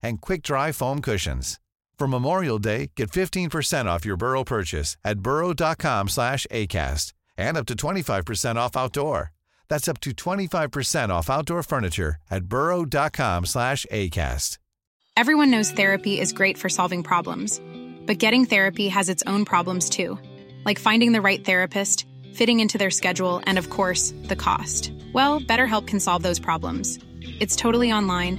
and quick-dry foam cushions. For Memorial Day, get 15% off your Burrow purchase at burrow.com/acast and up to 25% off outdoor. That's up to 25% off outdoor furniture at burrow.com/acast. Everyone knows therapy is great for solving problems, but getting therapy has its own problems too, like finding the right therapist, fitting into their schedule, and of course, the cost. Well, BetterHelp can solve those problems. It's totally online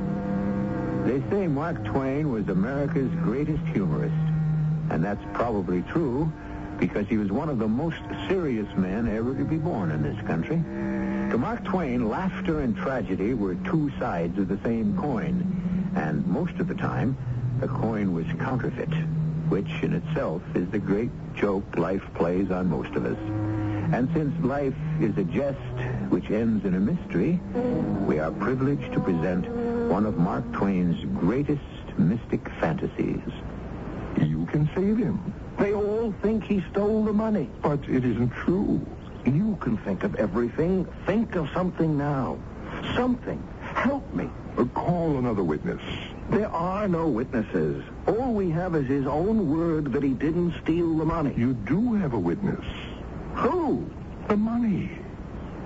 They say Mark Twain was America's greatest humorist, and that's probably true because he was one of the most serious men ever to be born in this country. To Mark Twain, laughter and tragedy were two sides of the same coin, and most of the time, the coin was counterfeit, which in itself is the great joke life plays on most of us. And since life is a jest which ends in a mystery, we are privileged to present one of Mark Twain's greatest mystic fantasies. You can save him. They all think he stole the money. But it isn't true. You can think of everything. Think of something now. Something. Help me. Call another witness. There are no witnesses. All we have is his own word that he didn't steal the money. You do have a witness. Who? The money.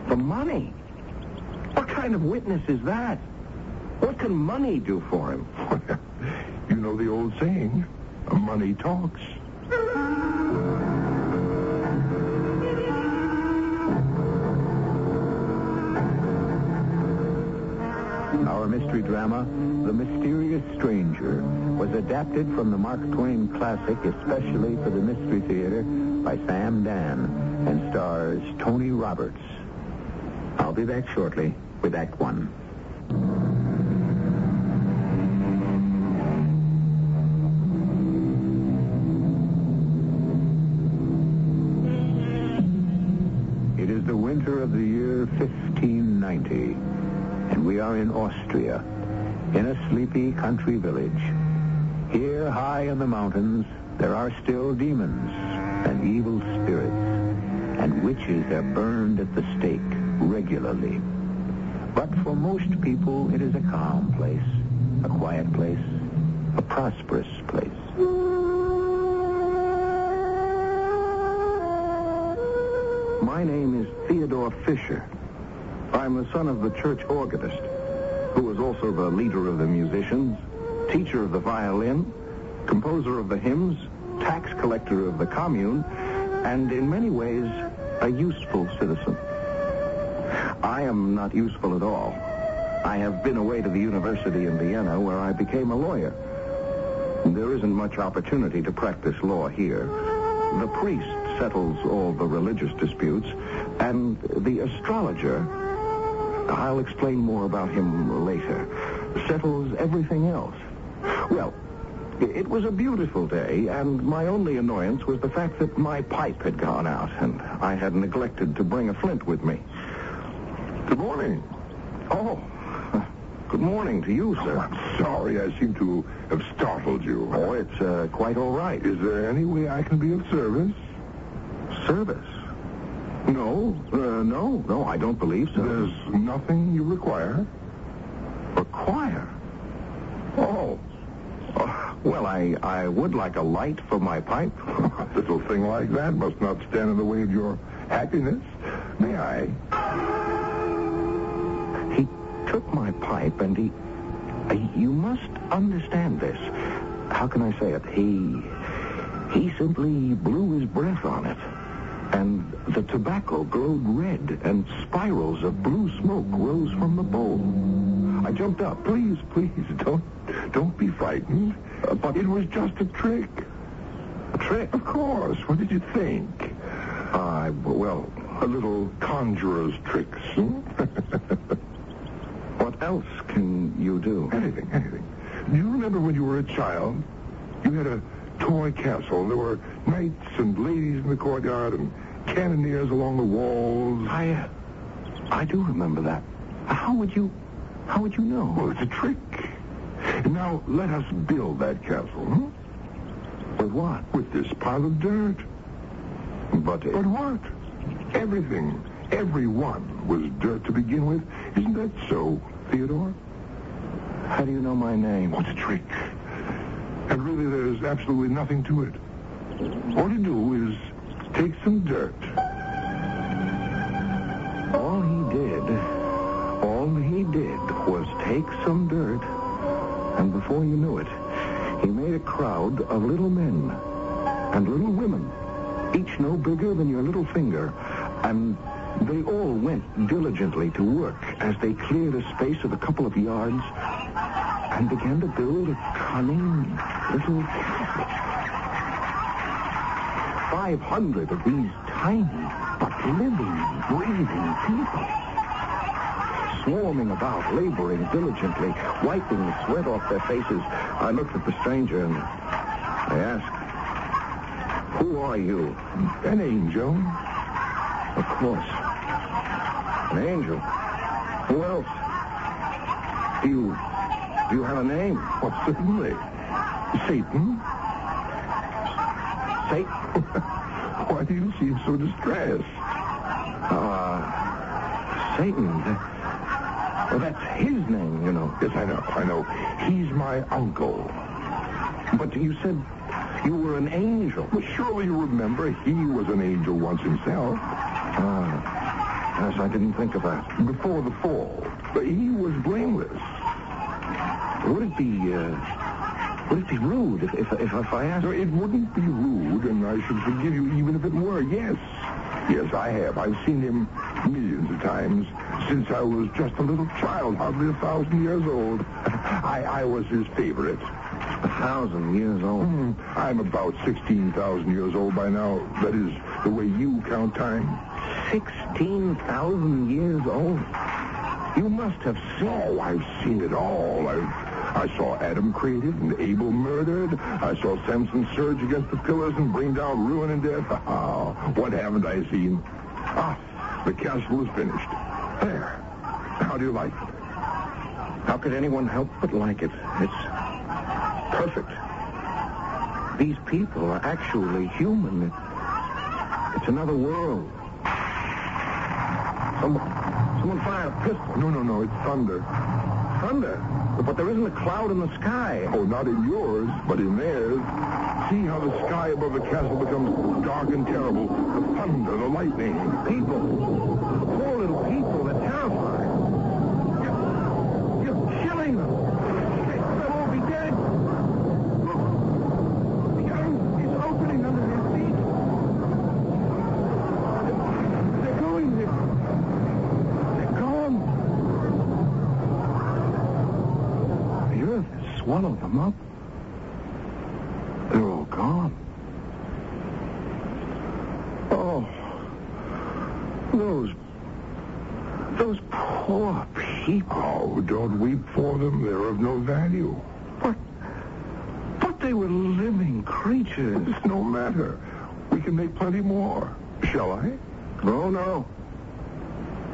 The money? What kind of witness is that? What can money do for him? You know the old saying, money talks. Our mystery drama, The Mysterious Stranger, was adapted from the Mark Twain classic, especially for the Mystery Theater, by Sam Dan, and stars Tony Roberts. I'll be back shortly with Act One. It is the winter of the year 1590, and we are in Austria, in a sleepy country village. Here, high in the mountains, there are still demons and evil spirits, and witches are burned at the stake regularly. But for most people, it is a calm place, a quiet place, a prosperous place. My name is Theodore Fisher. I'm the son of the church organist. who was also the leader of the musicians, teacher of the violin, composer of the hymns, tax collector of the commune, and in many ways, a useful citizen. I am not useful at all. I have been away to the university in Vienna where I became a lawyer. There isn't much opportunity to practice law here. The priest settles all the religious disputes, and the astrologer, I'll explain more about him later, settles everything else. Well, it was a beautiful day, and my only annoyance was the fact that my pipe had gone out, and I had neglected to bring a flint with me. Good morning. Oh, good morning to you, sir. Oh, I'm sorry. I seem to have startled you. Oh, it's quite all right. Is there any way I can be of service? Service? No, I don't believe so. There's nothing you require? Require? Oh. Well, I would like a light for my pipe. A little thing like that must not stand in the way of your happiness. May I? He took my pipe and he... You must understand this. How can I say it? He simply blew his breath on it. And the tobacco glowed red and spirals of blue smoke rose from the bowl. I jumped up. Please, don't be frightened. But it was just a trick. A trick? Of course. What did you think? Well, a little conjurer's tricks. Hmm? What else can you do? Anything. Do you remember when you were a child? You had a toy castle, and there were knights and ladies in the courtyard and cannoneers along the walls. I do remember that. How would you know? Well, it's a trick. And now let us build that castle. Hmm? With what? With this pile of dirt. But what? Everything, everyone was dirt to begin with. Isn't that so, Theodore? How do you know my name? What a trick. And really, there's absolutely nothing to it. All you do is take some dirt. All he did was take some dirt, and before you knew it, he made a crowd of little men and little women, each no bigger than your little finger, and they all went diligently to work as they cleared a space of a couple of yards and began to build a cunning little castle. 500 of these tiny but living, breathing people, swarming about, laboring diligently, wiping the sweat off their faces. I looked at the stranger and I asked, "Who are you?" "An angel." "Of course. An angel. Who else? Do you have a name?" "Well, certainly. Satan." "Satan?" "Why do you seem so distressed?" Satan. Well, that's his name, you know. Yes, I know. He's my uncle. But you said you were an angel. Well, surely you remember he was an angel once himself. Yes, I didn't think of that. Before the fall. But he was blameless. Would it be rude if I asked? No, it wouldn't be rude, and I should forgive you even if it were. Yes, I have. I've seen him millions of times since I was just a little child, hardly 1,000 years old. I was his favorite. 1,000 years old? I'm about 16,000 years old by now. That is the way you count time. 16,000 years old? You must have seen. Oh, I've seen it all. I saw Adam created and Abel murdered. I saw Samson surge against the pillars and bring down ruin and death. Ah, what haven't I seen? Ah, the castle is finished. There. How do you like it? How could anyone help but like it? It's perfect. These people are actually human. It's another world. Someone fired a pistol. No, it's thunder. Thunder? But there isn't a cloud in the sky. Oh, not in yours, but in theirs. See how the sky above the castle becomes dark and terrible. The thunder, the lightning. People. The poor little people. They're terrified. You swallowed them up. They're all gone. Oh, those poor people. Oh, don't weep for them. They're of no value. But they were living creatures. It's no matter. We can make plenty more. Shall I? No.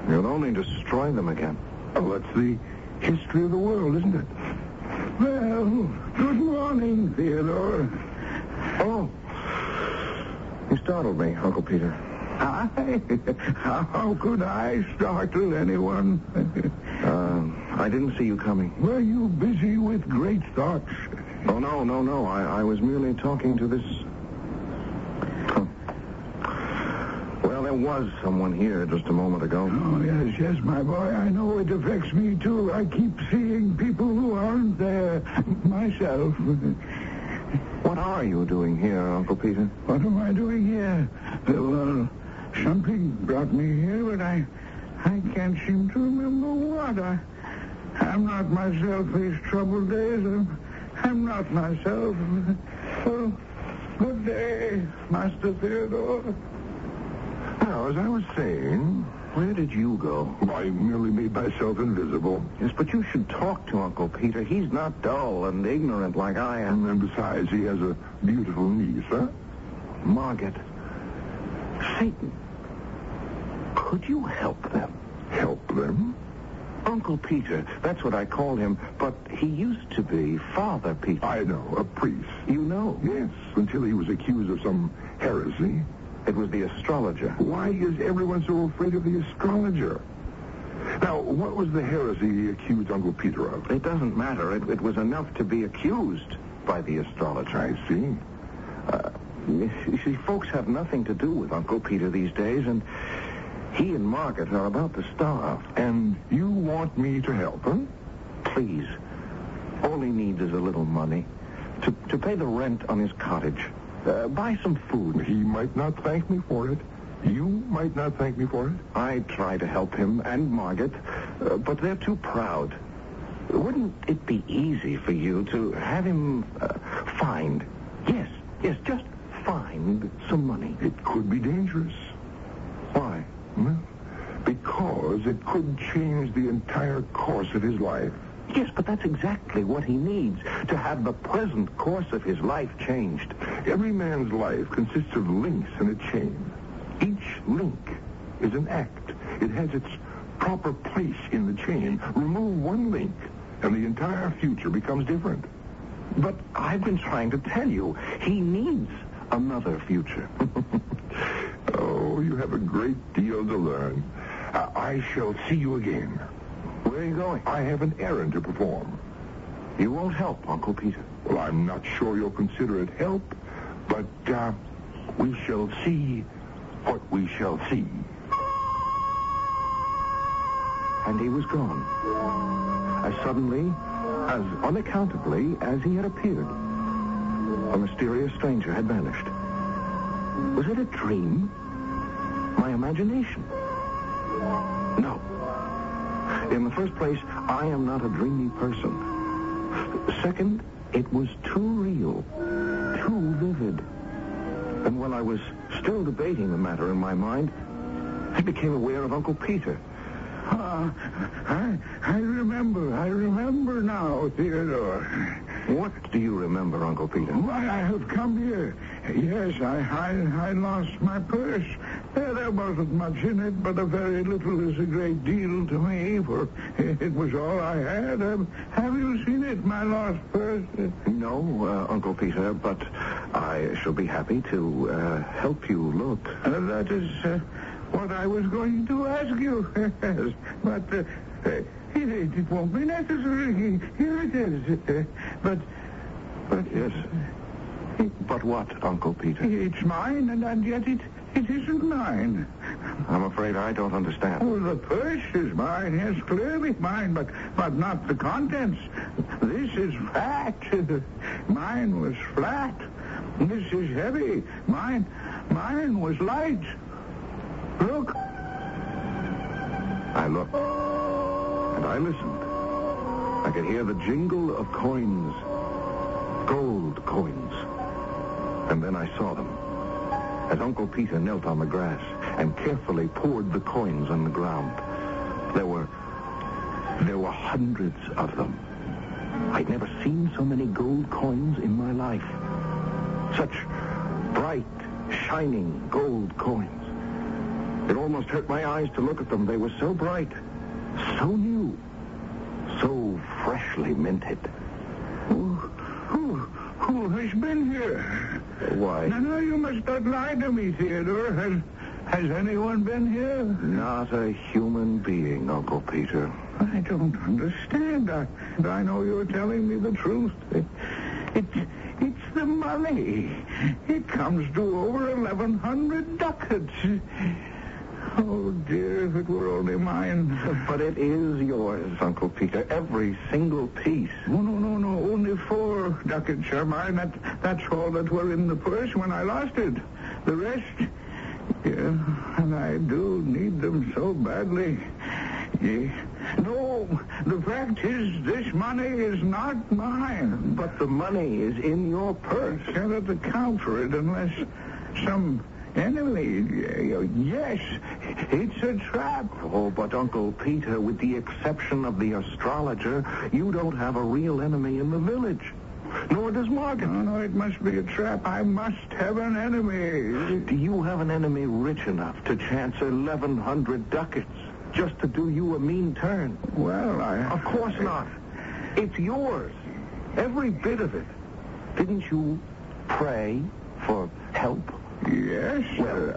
You'll only destroy them again. Oh, that's the history of the world, isn't it? Well, good morning, Theodore. Oh. You startled me, Uncle Peter. I? How could I startle anyone? I didn't see you coming. Were you busy with great thoughts? Oh, no. I was merely talking to this... There was someone here just a moment ago. Oh, yes, my boy. I know it affects me, too. I keep seeing people who aren't there. Myself. What are you doing here, Uncle Peter? What am I doing here? Well, something brought me here, but I can't seem to remember what. I'm not myself these troubled days. I'm not myself. Well, good day, Master Theodore. Now, as I was saying, where did you go? I merely made myself invisible. Yes, but you should talk to Uncle Peter. He's not dull and ignorant like I am. And besides, he has a beautiful niece, huh? Margaret. Satan. Could you help them? Help them? Uncle Peter, that's what I call him, but he used to be Father Peter. I know, a priest. You know? Yes, until he was accused of some heresy. It was the astrologer. Why is everyone so afraid of the astrologer? Now, what was the heresy he accused Uncle Peter of? It doesn't matter. It was enough to be accused by the astrologer. I see. You see, folks have nothing to do with Uncle Peter these days, and he and Margaret are about to starve. And you want me to help him? Please. All he needs is a little money to pay the rent on his cottage. Buy some food. He might not thank me for it. You might not thank me for it. I try to help him and Margaret, but they're too proud. Wouldn't it be easy for you to have him find... Yes, just find some money. It could be dangerous. Why? Well, because it could change the entire course of his life. Yes, but that's exactly what he needs, to have the present course of his life changed. Every man's life consists of links in a chain. Each link is an act. It has its proper place in the chain. Remove one link, and the entire future becomes different. But I've been trying to tell you, he needs another future. Oh, you have a great deal to learn. I shall see you again. Where are you going? I have an errand to perform. You won't help, Uncle Peter. Well, I'm not sure you'll consider it help, but we shall see what we shall see. And he was gone, as suddenly, as unaccountably as he had appeared. A mysterious stranger had vanished. Was it a dream? My imagination? No. In the first place, I am not a dreamy person. Second, it was too real, too vivid. And while I was still debating the matter in my mind, I became aware of Uncle Peter. I remember. I remember now, Theodore. What do you remember, Uncle Peter? Why, I have come here. Yes, I lost my purse. There wasn't much in it, but a very little is a great deal to me, for it was all I had. Have you seen it, my lost purse? No, Uncle Peter, but I shall be happy to help you look. That is... what I was going to ask you, yes, but it won't be necessary. Here it is. But yes. But what, Uncle Peter? It's mine, and yet it isn't mine. I'm afraid I don't understand. Oh, the purse is mine, yes, clearly mine, but not the contents. This is fat. Mine was flat. This is heavy. Mine was light. Look. I looked, and I listened. I could hear the jingle of coins, gold coins. And then I saw them, as Uncle Peter knelt on the grass and carefully poured the coins on the ground. There were hundreds of them. I'd never seen so many gold coins in my life. Such bright, shining gold coins. It almost hurt my eyes to look at them. They were so bright, so new, so freshly minted. Who has been here? Why? No, you must not lie to me, Theodore. Has anyone been here? Not a human being, Uncle Peter. I don't understand. I know you're telling me the truth. It's the money. It comes to over 1,100 ducats. Oh, dear, if it were only mine. But it is yours, Uncle Peter, every single piece. No, only 4 ducats are mine. That's all that were in the purse when I lost it. The rest, yeah, and I do need them so badly. Yeah. No, the fact is, this money is not mine. But the money is in your purse. I cannot account for it unless some enemy... Yes, it's a trap. Oh, but Uncle Peter, with the exception of the astrologer, you don't have a real enemy in the village. Nor does Margaret. No, it must be a trap. I must have an enemy. Do you have an enemy rich enough to chance 1,100 ducats? Just to do you a mean turn. Well, Of course not. It's yours. Every bit of it. Didn't you pray for help? Yes. Well,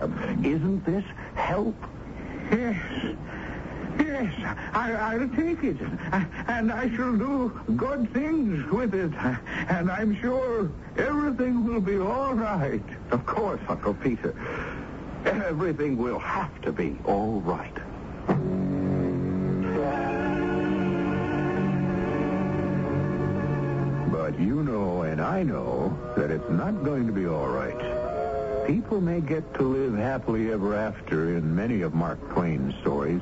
isn't this help? Yes. Yes, I'll take it. And I shall do good things with it. And I'm sure everything will be all right. Of course, Uncle Peter. Everything will have to be all right. But you know and I know that it's not going to be all right. People may get to live happily ever after in many of Mark Twain's stories,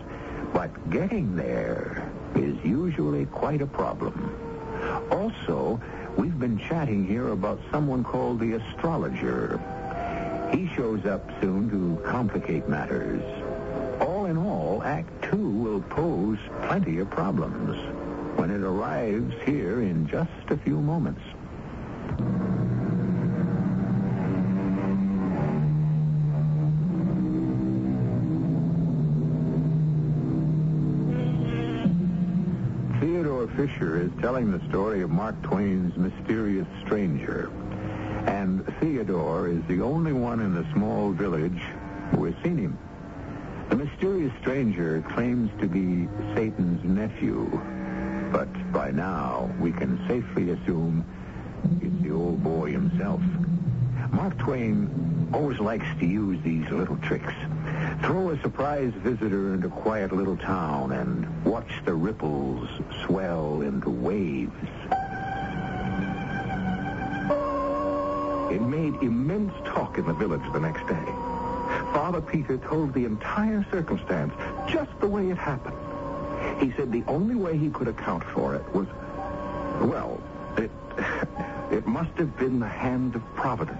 but getting there is usually quite a problem. Also, we've been chatting here about someone called the astrologer. He shows up soon to complicate matters. All in all, Act 2 will pose plenty of problems when it arrives here in just a few moments. Theodore Fisher is telling the story of Mark Twain's mysterious stranger. And Theodore is the only one in the small village who has seen him. The mysterious stranger claims to be Satan's nephew, but by now we can safely assume it's the old boy himself. Mark Twain always likes to use these little tricks. Throw a surprise visitor into a quiet little town and watch the ripples swell into waves. It made immense talk in the village the next day. Father Peter told the entire circumstance, just the way it happened. He said the only way he could account for it was, well, it must have been the hand of Providence.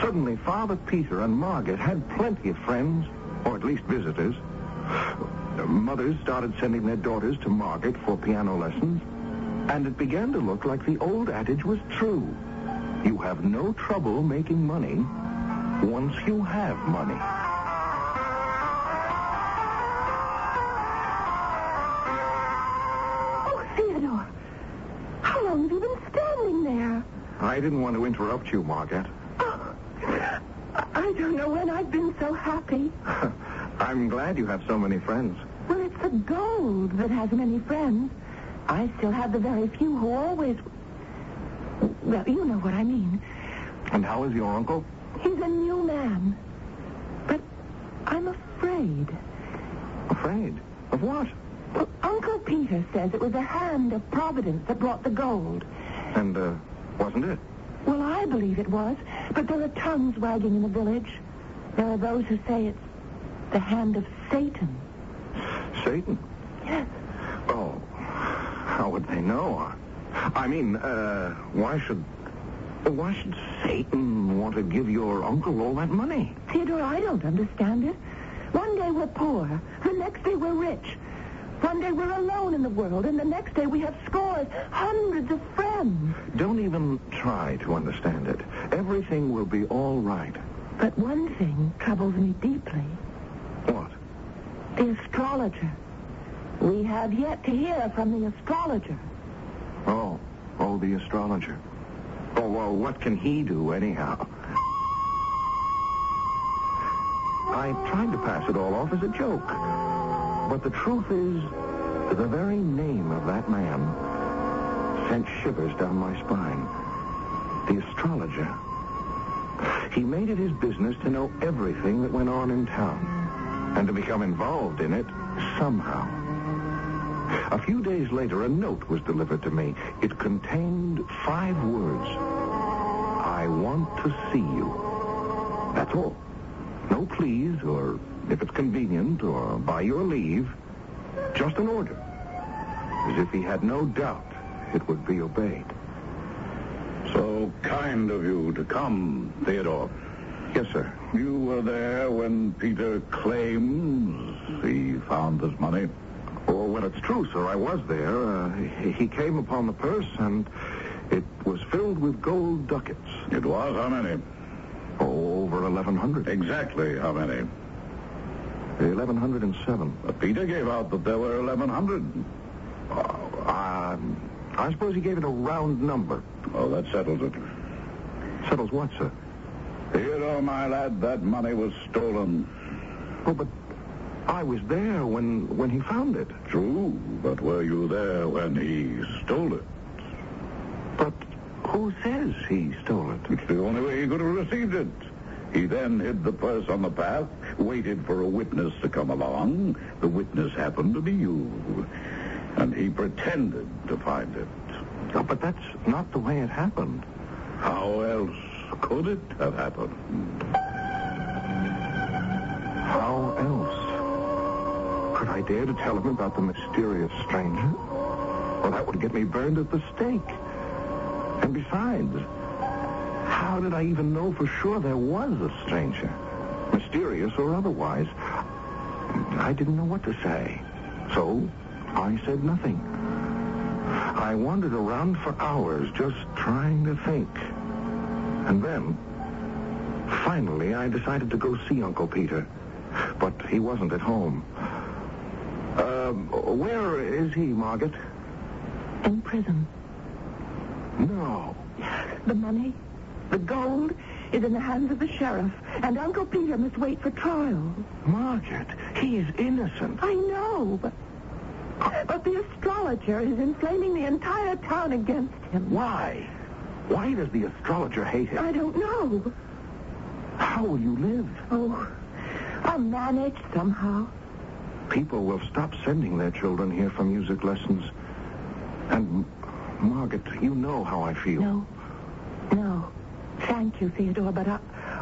Suddenly, Father Peter and Margaret had plenty of friends, or at least visitors. Mothers started sending their daughters to Margaret for piano lessons, and it began to look like the old adage was true. You have no trouble making money once you have money. Oh, Theodore, how long have you been standing there? I didn't want to interrupt you, Margaret. Oh, I don't know when I've been so happy. I'm glad you have so many friends. Well, it's the gold that has many friends. I still have the very few who always... Well, you know what I mean. And how is your uncle? He's a new man. But I'm afraid. Afraid? Of what? Well, Uncle Peter says it was the hand of Providence that brought the gold. And, wasn't it? Well, I believe it was. But there are tongues wagging in the village. There are those who say it's the hand of Satan. Satan? Yes. Oh. How would they know? I mean, why should Satan want to give your uncle all that money? Theodore, I don't understand it. One day we're poor, the next day we're rich. One day we're alone in the world, and the next day we have scores, hundreds of friends. Don't even try to understand it. Everything will be all right. But one thing troubles me deeply. What? The astrologer. We have yet to hear from the astrologer. Oh, the astrologer. Oh, well, what can he do anyhow? I tried to pass it all off as a joke. But the truth is, the very name of that man sent shivers down my spine. The astrologer. He made it his business to know everything that went on in town and to become involved in it somehow. A few days later, a note was delivered to me. It contained 5 words. I want to see you. That's all. No please, or if it's convenient, or by your leave. Just an order. As if he had no doubt it would be obeyed. So kind of you to come, Theodore. Yes, sir. You were there when Peter claims he found this money. Oh, well, it's true, sir. I was there. He came upon the purse, and it was filled with gold ducats. It was? How many? Oh, over 1,100. Exactly how many? 1,107. But Peter gave out that there were 1,100. I suppose he gave it a round number. Oh, that settles it. Settles what, sir? Theodore, my lad, that money was stolen. Oh, but I was there when he found it. True, but were you there when he stole it? But who says he stole it? It's the only way he could have received it. He then hid the purse on the path, waited for a witness to come along. The witness happened to be you, and he pretended to find it. Oh, but that's not the way it happened. How else could it have happened? How else? Could I dare to tell him about the mysterious stranger? Well, that would get me burned at the stake. And besides, how did I even know for sure there was a stranger? Mysterious or otherwise. I didn't know what to say. So I said nothing. I wandered around for hours just trying to think. And then, finally, I decided to go see Uncle Peter. But he wasn't at home. Where is he, Margaret? In prison. No. The money, the gold, is in the hands of the sheriff, and Uncle Peter must wait for trial. Margaret, he is innocent. I know, but the astrologer is inflaming the entire town against him. Why? Why does the astrologer hate him? I don't know. How will you live? Oh, I'll manage somehow. People will stop sending their children here for music lessons. And, Margaret, you know how I feel. No. Thank you, Theodore, but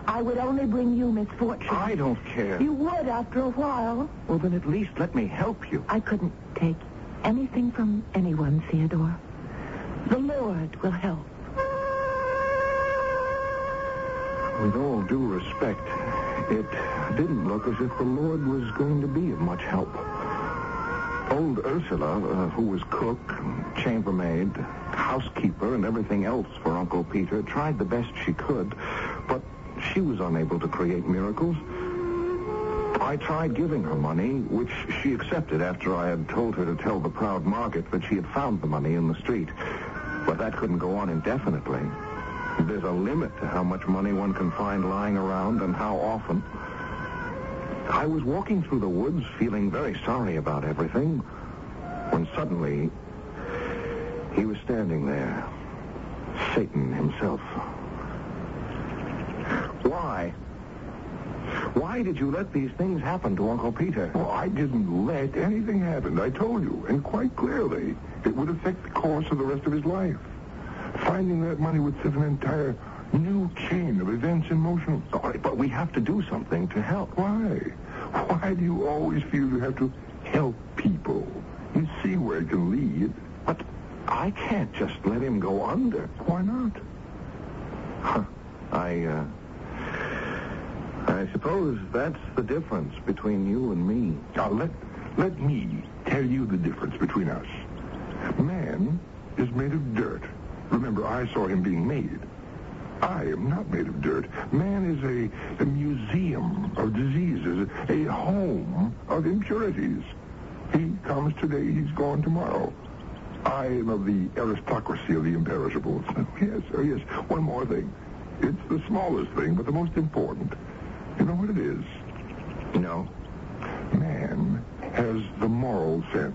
I would only bring you misfortune. I don't care. You would after a while. Well, then at least let me help you. I couldn't take anything from anyone, Theodore. The Lord will help. With all due respect, it didn't look as if the Lord was going to be of much help. Old Ursula, who was cook, chambermaid, housekeeper, and everything else for Uncle Peter, tried the best she could, but she was unable to create miracles. I tried giving her money, which she accepted after I had told her to tell the proud Margaret that she had found the money in the street. But that couldn't go on indefinitely. There's a limit to how much money one can find lying around and how often. I was walking through the woods feeling very sorry about everything when suddenly he was standing there, Satan himself. Why? Why did you let these things happen to Uncle Peter? Well, I didn't let anything happen. I told you, and quite clearly, it would affect the course of the rest of his life. Finding that money would set an entire new chain of events in motion. All right, but we have to do something to help. Why? Why do you always feel you have to help people? You see where it can lead. But I can't just let him go under. Why not? Huh. I suppose that's the difference between you and me. Now, let me tell you the difference between us. Man is made of dirt. Remember, I saw him being made. I am not made of dirt. Man is a museum of diseases, a home of impurities. He comes today, he's gone tomorrow. I am of the aristocracy of the imperishables. Yes, oh yes, one more thing. It's the smallest thing, but the most important. You know what it is? No. Man has the moral sense.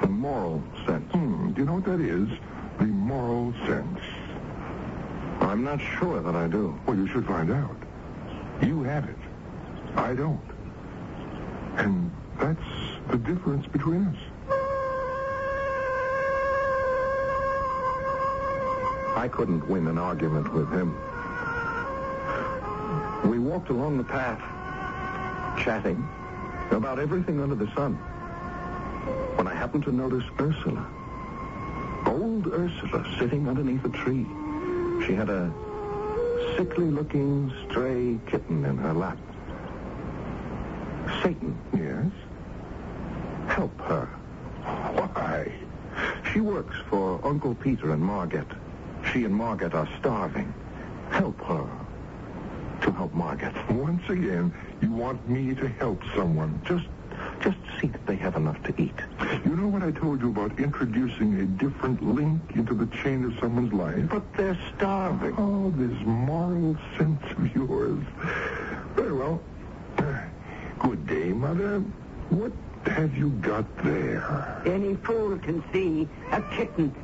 The moral sense? Do you know what that is? The moral sense. I'm not sure that I do. Well, you should find out. You have it. I don't. And that's the difference between us. I couldn't win an argument with him. We walked along the path, chatting about everything under the sun, when I happened to notice Ursula. Old Ursula sitting underneath a tree. She had a sickly-looking stray kitten in her lap. Satan. Yes? Help her. Why? She works for Uncle Peter and Margaret. She and Margaret are starving. Help her to help Margaret. Once again, you want me to help someone. Just see that they have enough to eat. You know what I told you about introducing a different link into the chain of someone's life? But they're starving. Oh, this moral sense of yours. Very well. Good day, Mother. What have you got there? Any fool can see a kitten.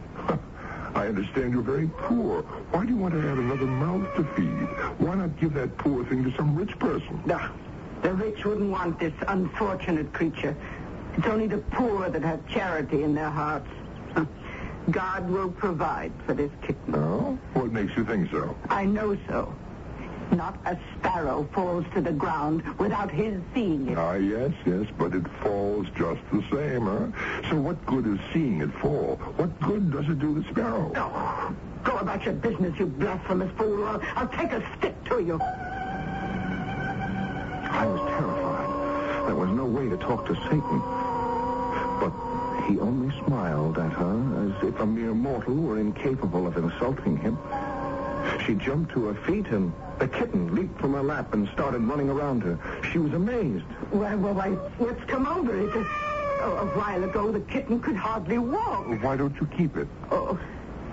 I understand you're very poor. Why do you want to have another mouth to feed? Why not give that poor thing to some rich person? The rich wouldn't want this unfortunate creature. It's only the poor that have charity in their hearts. God will provide for this kitten. Oh? What makes you think so? I know so. Not a sparrow falls to the ground without his seeing it. Ah, yes, but it falls just the same, huh? So what good is seeing it fall? What good does it do the sparrow? Oh, go about your business, you blasphemous fool. I'll take a stick to you. I was terrified. There was no way to talk to Satan. But he only smiled at her as if a mere mortal were incapable of insulting him. She jumped to her feet and the kitten leaped from her lap and started running around her. She was amazed. Well, what's come over? A while ago, the kitten could hardly walk. Why don't you keep it? Oh,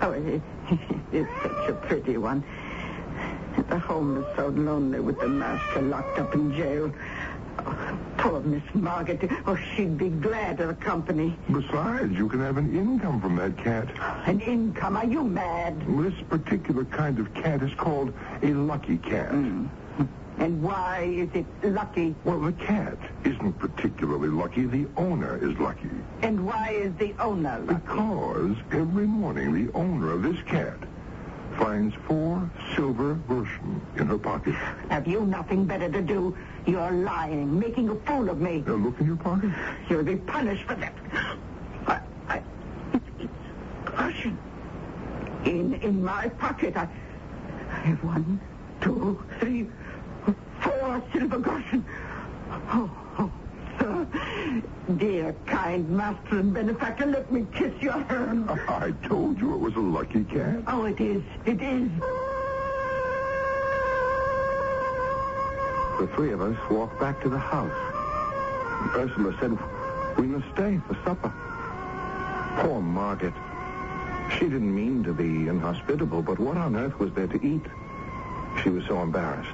it's such a pretty one. The home is so lonely with the master locked up in jail. Oh, poor Miss Margaret. Oh, she'd be glad of the company. Besides, you can have an income from that cat. An income? Are you mad? This particular kind of cat is called a lucky cat. And why is it lucky? Well, the cat isn't particularly lucky. The owner is lucky. And why is the owner lucky? Because every morning the owner of this cat finds 4 silver groschen in her pocket. Have you nothing better to do? You're lying, making a fool of me. Now look in your pocket. You'll be punished for that. It's groschen. In my pocket, I have 1, 2, 3, 4 silver groschen. Oh, sir. Dear, kind master and benefactor, let me kiss your hand. I told you it was a lucky cat. Oh, it is. It is. The 3 of us walked back to the house. Ursula said, we must stay for supper. Poor Margaret. She didn't mean to be inhospitable, but what on earth was there to eat? She was so embarrassed.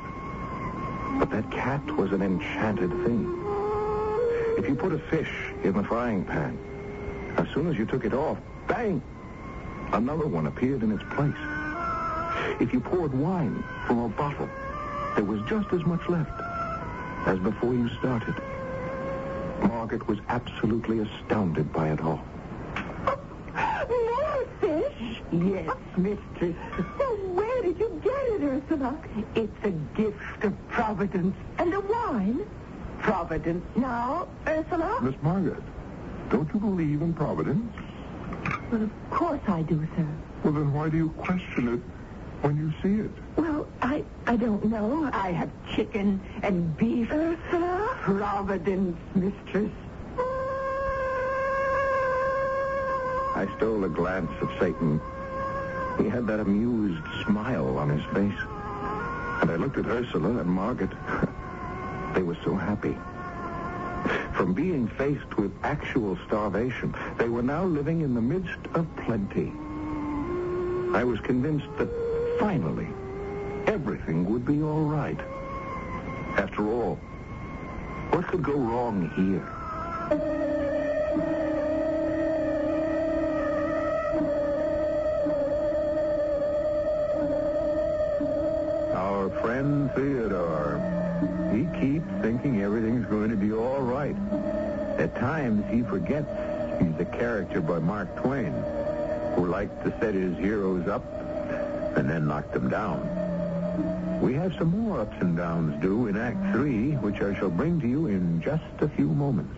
But that cat was an enchanted thing. If you put a fish in the frying pan, as soon as you took it off, bang, another one appeared in its place. If you poured wine from a bottle, there was just as much left as before you started. Margaret was absolutely astounded by it all. More fish? Yes, mistress. Well, where did you get it, Ursula? It's a gift of Providence. And the wine? Providence. Now, Ursula? Miss Margaret, Don't you believe in Providence? Well, of course I do, sir. Well, then why do you question it when you see it? Well, I don't know. I have chicken and beef. Ursula? Providence, mistress. I stole a glance at Satan. He had that amused smile on his face. And I looked at Ursula and Margaret. They were so happy. From being faced with actual starvation, they were now living in the midst of plenty. I was convinced that finally everything would be all right. After all, what could go wrong here? Our friend Theodore, he keeps thinking everything's going to be all right. At times he forgets he's a character by Mark Twain, who liked to set his heroes up and then knock them down. We have some more ups and downs due in Act 3, which I shall bring to you in just a few moments.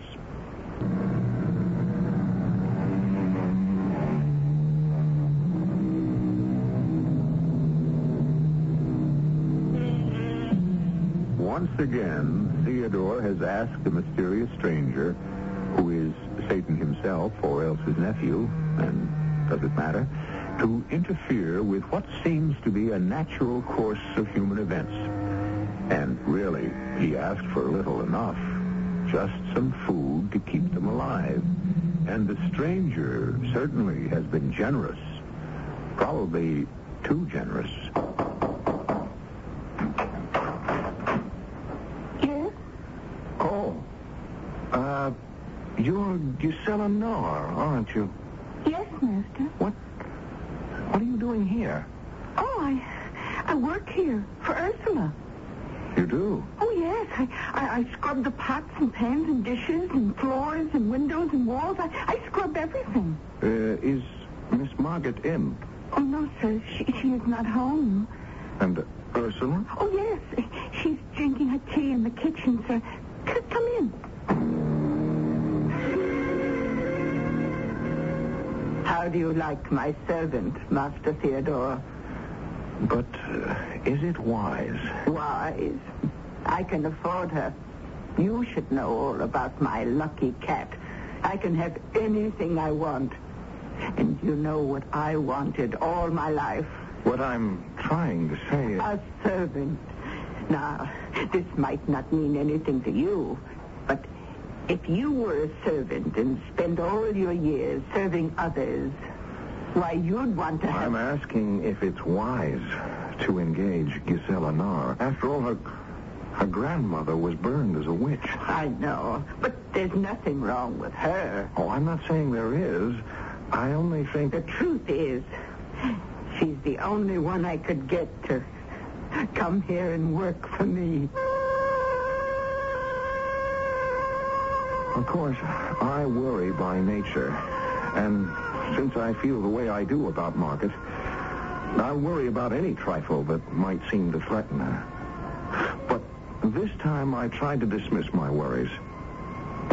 Once again, Theodore has asked the mysterious stranger, who is Satan himself or else his nephew, and does it matter, to interfere with what seems to be a natural course of human events. And really, he asked for little enough, just some food to keep them alive. And the stranger certainly has been generous, probably too generous. Yes? Oh, you're Gisela Knorr, aren't you? Yes, mister. What are you doing here? Oh, I work here for Ursula. You do? Oh, yes. I scrub the pots and pans and dishes and floors and windows and walls. I scrub everything. Is Miss Margaret in? Oh, no, sir. She is not home. And Ursula? Oh, yes. She's drinking her tea in the kitchen, sir. Come in. How do you like my servant, Master Theodore? But is it wise? Wise? I can afford her. You should know all about my lucky cat. I can have anything I want. And you know what I wanted all my life. What I'm trying to say is... A servant. Now, this might not mean anything to you, but... if you were a servant and spent all your years serving others, why, you'd want to have... I'm asking if it's wise to engage Gisela Knorr. After all, her grandmother was burned as a witch. I know, but there's nothing wrong with her. Oh, I'm not saying there is. I only think... The truth is, she's the only one I could get to come here and work for me. Of course, I worry by nature. And since I feel the way I do about Margaret, I'll worry about any trifle that might seem to threaten her. But this time I tried to dismiss my worries.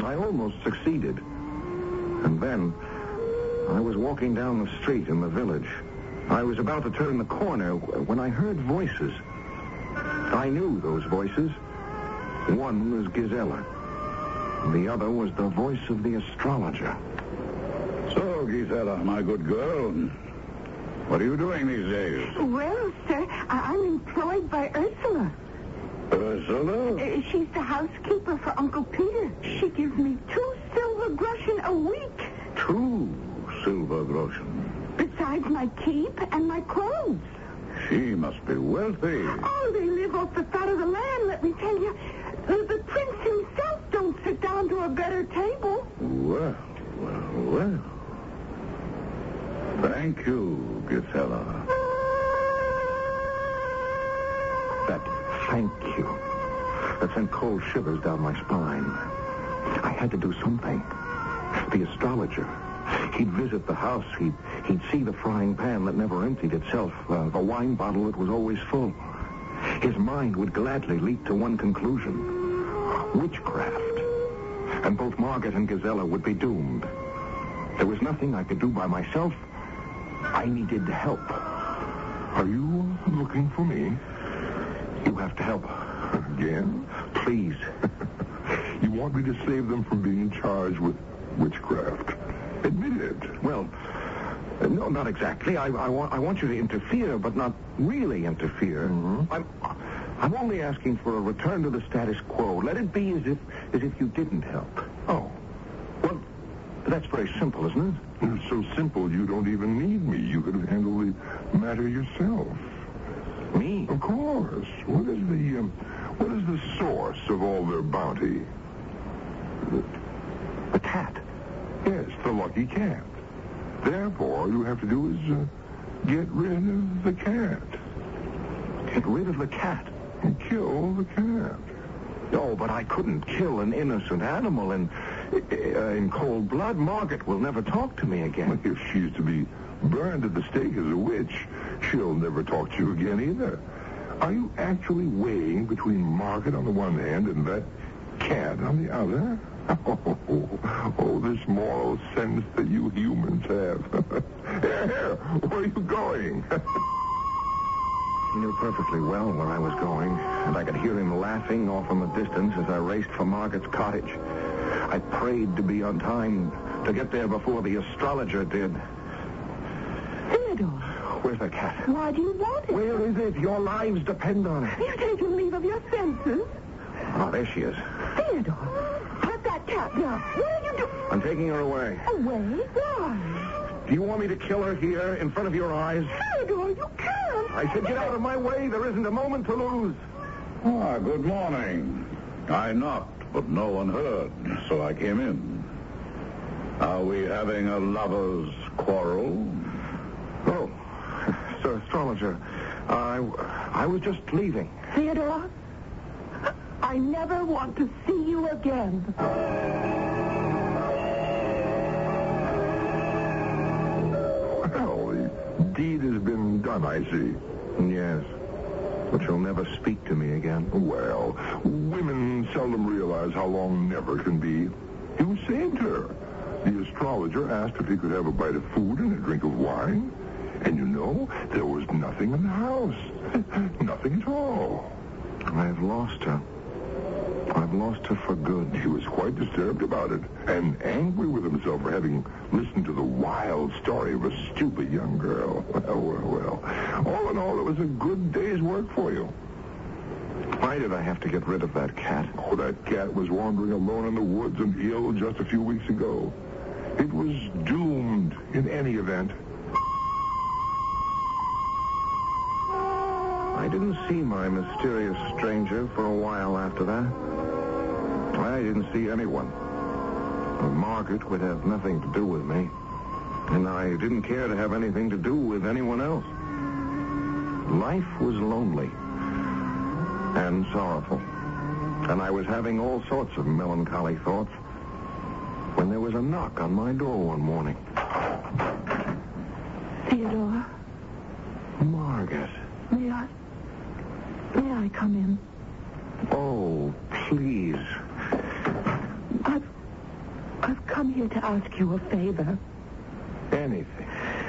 I almost succeeded. And then I was walking down the street in the village. I was about to turn the corner when I heard voices. I knew those voices. One was Gisela. The other was the voice of the astrologer. So, Gisela, my good girl, what are you doing these days? Well, sir, I'm employed by Ursula. Ursula? She's the housekeeper for Uncle Peter. She gives me 2 silver groschen a week. 2 silver groschen? Besides my keep and my clothes. She must be wealthy. Oh, they live off the fat of the land, let me tell you. The prince himself don't sit down to a better table. Well, well, well. Thank you, Gisela. That thank you. That sent cold shivers down my spine. I had to do something. The astrologer. He'd visit the house. He'd see the frying pan that never emptied itself, the wine bottle that was always full. His mind would gladly leap to one conclusion. Witchcraft. And both Margaret and Gisela would be doomed. There was nothing I could do by myself. I needed help. Are you looking for me? You have to help. Again? Please. You want me to save them from being charged with witchcraft? Admit it. Well, no, not exactly. I want you to interfere, but not really interfere. Mm-hmm. I'm only asking for a return to the status quo. Let it be as if you didn't help. Oh. Well, that's very simple, isn't it? It's so simple you don't even need me. You could handle the matter yourself. Me? Of course. What is the source of all their bounty? The cat. Yes, the lucky cat. Therefore, all you have to do is get rid of the cat. Get rid of the cat? And kill the cat. Oh, but I couldn't kill an innocent animal in cold blood. Margaret will never talk to me again. Well, if she's to be burned at the stake as a witch, she'll never talk to you again either. Are you actually weighing between Margaret on the one hand and that cat on the other? Oh, this moral sense that you humans have. Here, where are you going? He knew perfectly well where I was going, and I could hear him laughing off in the distance as I raced for Margaret's cottage. I prayed to be on time, to get there before the astrologer did. Theodore! Where's the cat? Why do you want it? Where is it? Your lives depend on it. You've taken leave of your senses. Oh, there she is. Theodore! Let that cat go. What are you doing? I'm taking her away. Away? Why? Do you want me to kill her here, in front of your eyes? Theodore, you can't! I said, get out of my way. There isn't a moment to lose. Ah, good morning. I knocked, but no one heard, so I came in. Are we having a lover's quarrel? Oh, Sir Astrologer, I was just leaving. Theodore, I never want to see you again. Deed has been done, I see. Yes, but you'll never speak to me again. Well, women seldom realize how long never can be. You saved her. The astrologer asked if he could have a bite of food and a drink of wine. And you know, there was nothing in the house. Nothing at all. I've lost her. I've lost her for good. He was quite disturbed about it and angry with himself for having listened to the wild story of a stupid young girl. Well. All in all, it was a good day's work for you. Why did I have to get rid of that cat? Oh, that cat was wandering alone in the woods and ill just a few weeks ago. It was doomed in any event. I didn't see my mysterious stranger for a while after that. I didn't see anyone. Margaret would have nothing to do with me. And I didn't care to have anything to do with anyone else. Life was lonely and sorrowful. And I was having all sorts of melancholy thoughts when there was a knock on my door one morning. Theodore? Margaret. May I come in? Oh, please. I've come here to ask you a favor. Anything.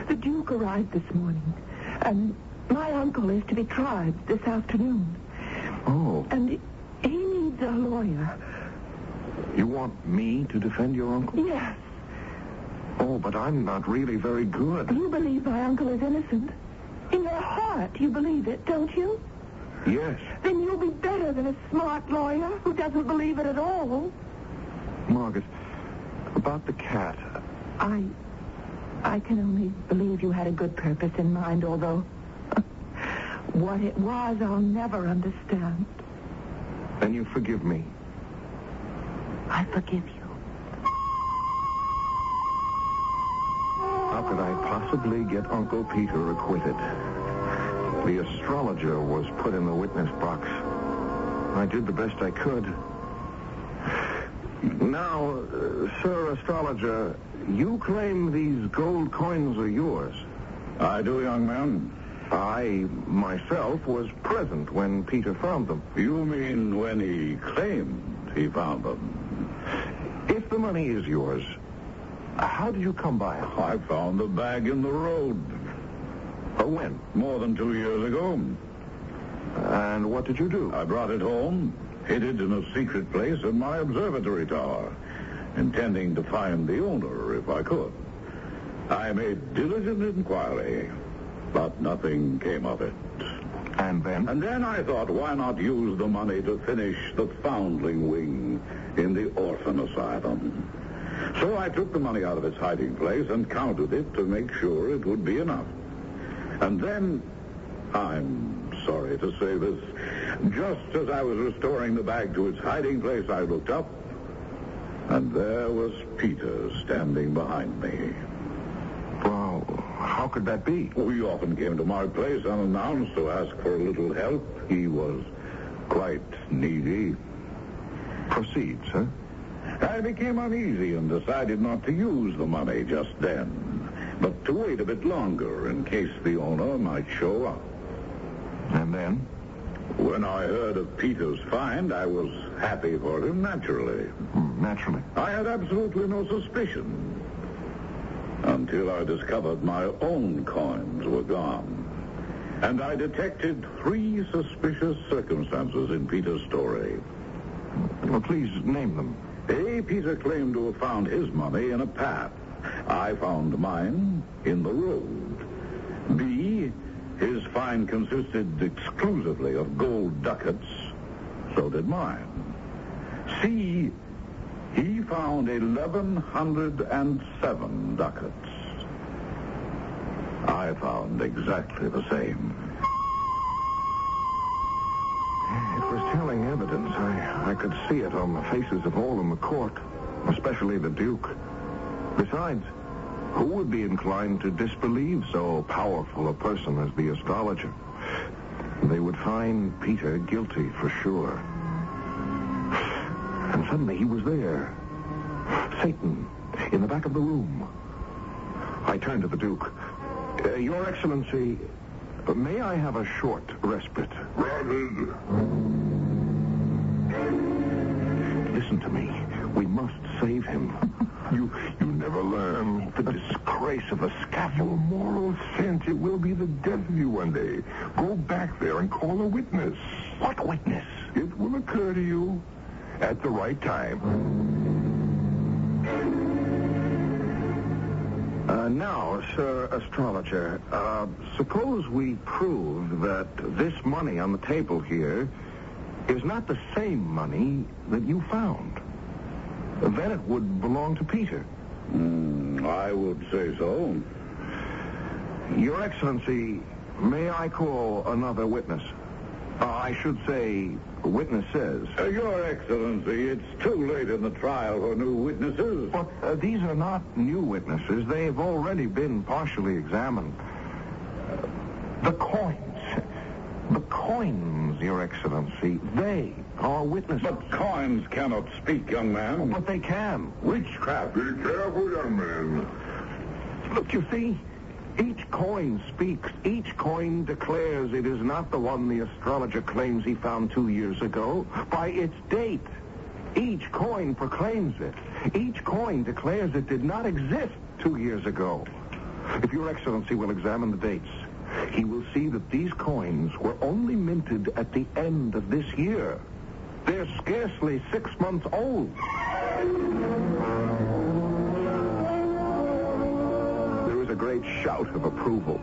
The Duke arrived this morning, and my uncle is to be tried this afternoon. Oh. And he needs a lawyer. You want me to defend your uncle? Yes. Oh, but I'm not really very good. You believe my uncle is innocent? In your heart, you believe it, don't you? Yes. Then you'll be better than a smart lawyer who doesn't believe it at all. Margaret, about the cat. I can only believe you had a good purpose in mind, although what it was I'll never understand. Then you forgive me. I forgive you. How could I possibly get Uncle Peter acquitted? The astrologer was put in the witness box. I did the best I could. Now, Sir Astrologer, you claim these gold coins are yours. I do, young man. I, myself, was present when Peter found them. You mean when he claimed he found them? If the money is yours, How did you come by it? I found the bag in the road. When? More than 2 years ago. And what did you do? I brought it home, hid it in a secret place in my observatory tower, intending to find the owner if I could. I made diligent inquiry, but nothing came of it. And then? And then I thought, why not use the money to finish the foundling wing in the orphan asylum? So I took the money out of its hiding place and counted it to make sure it would be enough. And then, I'm sorry to say this, just as I was restoring the bag to its hiding place, I looked up, and there was Peter standing behind me. Well, how could that be? Oh, he often came to my place unannounced to ask for a little help. He was quite needy. Proceed, sir. I became uneasy and decided not to use the money just then, but to wait a bit longer in case the owner might show up. And then? When I heard of Peter's find, I was happy for him naturally. Naturally? I had absolutely no suspicion until I discovered my own coins were gone. And I detected three suspicious circumstances in Peter's story. Well, please name them. A, Peter claimed to have found his money in a path. I found mine in the road. B, his find consisted exclusively of gold ducats. So did mine. C, he found 1,107 ducats. I found exactly the same. It was telling evidence. I could see it on the faces of all in the court, especially the Duke. Besides, who would be inclined to disbelieve so powerful a person as the astrologer? They would find Peter guilty for sure. And suddenly he was there. Satan, in the back of the room. I turned to the Duke. Your Excellency, may I have a short respite? Granted. Listen to me. We must save him. You never learn. The disgrace of a scaffold. Moral sense. It will be the death of you one day. Go back there and call a witness. What witness? It will occur to you at the right time. Now, Sir Astrologer, suppose we prove that this money on the table here is not the same money that you found. Then it would belong to Peter. I would say so. Your Excellency, may I call another witness? I should say, witnesses. Your Excellency, it's too late in the trial for new witnesses. But these are not new witnesses. They've already been partially examined. The coins. The coins, Your Excellency, they are witnesses. But coins cannot speak, young man. But they can. Witchcraft. Be careful, young man. Look, you see? Each coin speaks. Each coin declares it is not the one the astrologer claims he found 2 years ago. By its date, each coin proclaims it. Each coin declares it did not exist 2 years ago. If Your Excellency will examine the dates, he will see that these coins were only minted at the end of this year. They're scarcely 6 months old. A great shout of approval.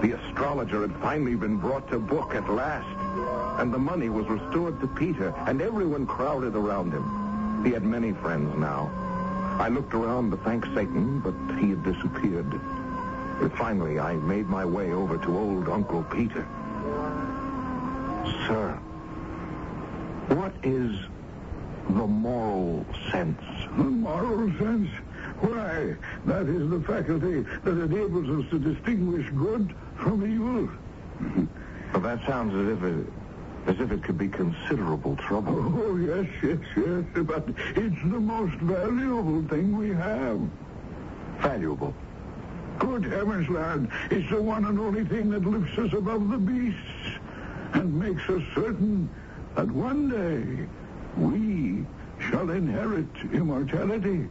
The astrologer had finally been brought to book at last, and the money was restored to Peter, and everyone crowded around him. He had many friends now. I looked around to thank Satan, but he had disappeared. And finally, I made my way over to old Uncle Peter. Sir, what is the moral sense? The moral sense? Why, that is the faculty that enables us to distinguish good from evil. Well, that sounds as if it could be considerable trouble. Oh, yes. But it's the most valuable thing we have. Valuable? Good heavens, lad. It's the one and only thing that lifts us above the beasts and makes us certain that one day we shall inherit immortality.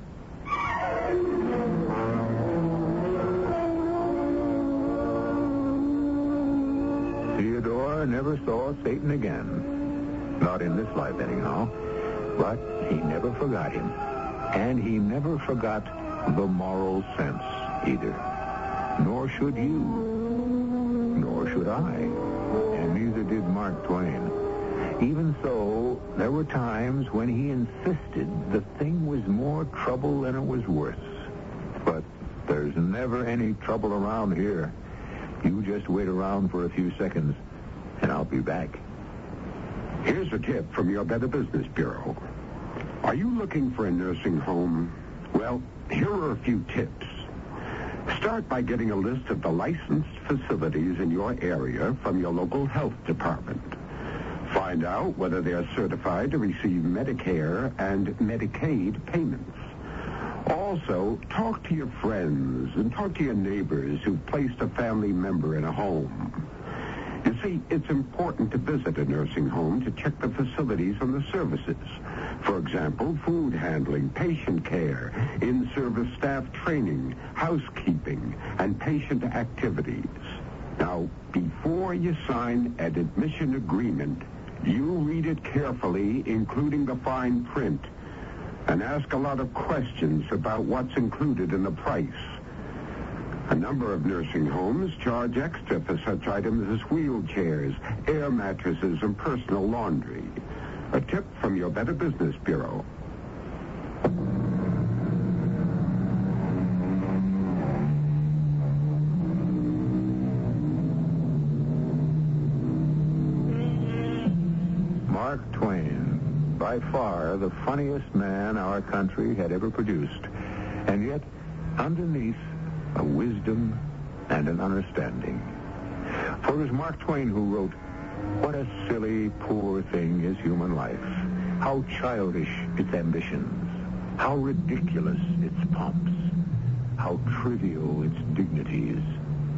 Ursula never saw Satan again. Not in this life, anyhow. But he never forgot him. And he never forgot the moral sense, either. Nor should you. Nor should I. And neither did Mark Twain. Even so, there were times when he insisted the thing was more trouble than it was worth. But there's never any trouble around here. You just wait around for a few seconds, and I'll be back. Here's a tip from your Better Business Bureau. Are you looking for a nursing home? Well, here are a few tips. Start by getting a list of the licensed facilities in your area from your local health department. Find out whether they are certified to receive Medicare and Medicaid payments. Also, talk to your friends and talk to your neighbors who placed a family member in a home. You see, it's important to visit a nursing home to check the facilities and the services. For example, food handling, patient care, in-service staff training, housekeeping, and patient activities. Now, before you sign an admission agreement, you read it carefully, including the fine print, and ask a lot of questions about what's included in the price. A number of nursing homes charge extra for such items as wheelchairs, air mattresses, and personal laundry. A tip from your Better Business Bureau. Mark Twain, by far the funniest man our country had ever produced. And yet, underneath, a wisdom and an understanding. For it was Mark Twain who wrote, "What a silly, poor thing is human life. How childish its ambitions. How ridiculous its pomps. How trivial its dignities.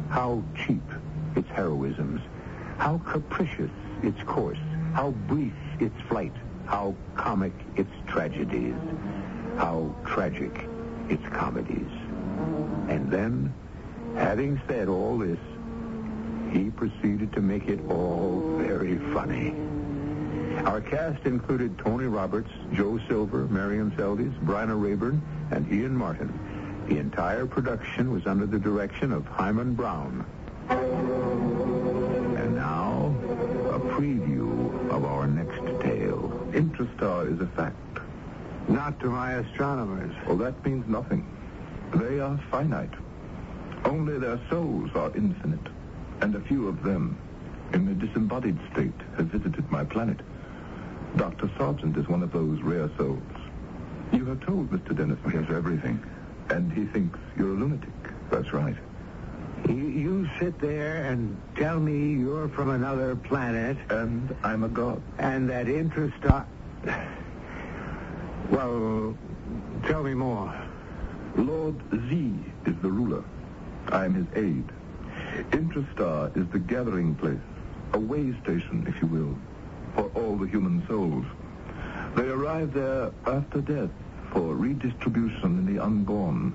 How cheap its heroisms. How capricious its course. How brief its flight. How comic its tragedies. How tragic its comedies." And then, having said all this, he proceeded to make it all very funny. Our cast included Tony Roberts, Joe Silver, Marion Seldes, Bryna Rayburn, and Ian Martin. The entire production was under the direction of Hyman Brown. And now, a preview of our next tale. Intrastar is a fact. Not to my astronomers. Well, that means nothing. They are finite. Only their souls are infinite. And a few of them, in a disembodied state, have visited my planet. Dr. Sargent is one of those rare souls. You have told Mr. Dennis everything. And he thinks you're a lunatic. That's right. You sit there and tell me you're from another planet. And I'm a god. And that intrastar... Well, tell me more. Lord Z is the ruler. I am his aide. Intrastar is the gathering place, a way station, if you will, for all the human souls. They arrive there after death for redistribution in the unborn.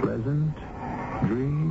pleasant dreams.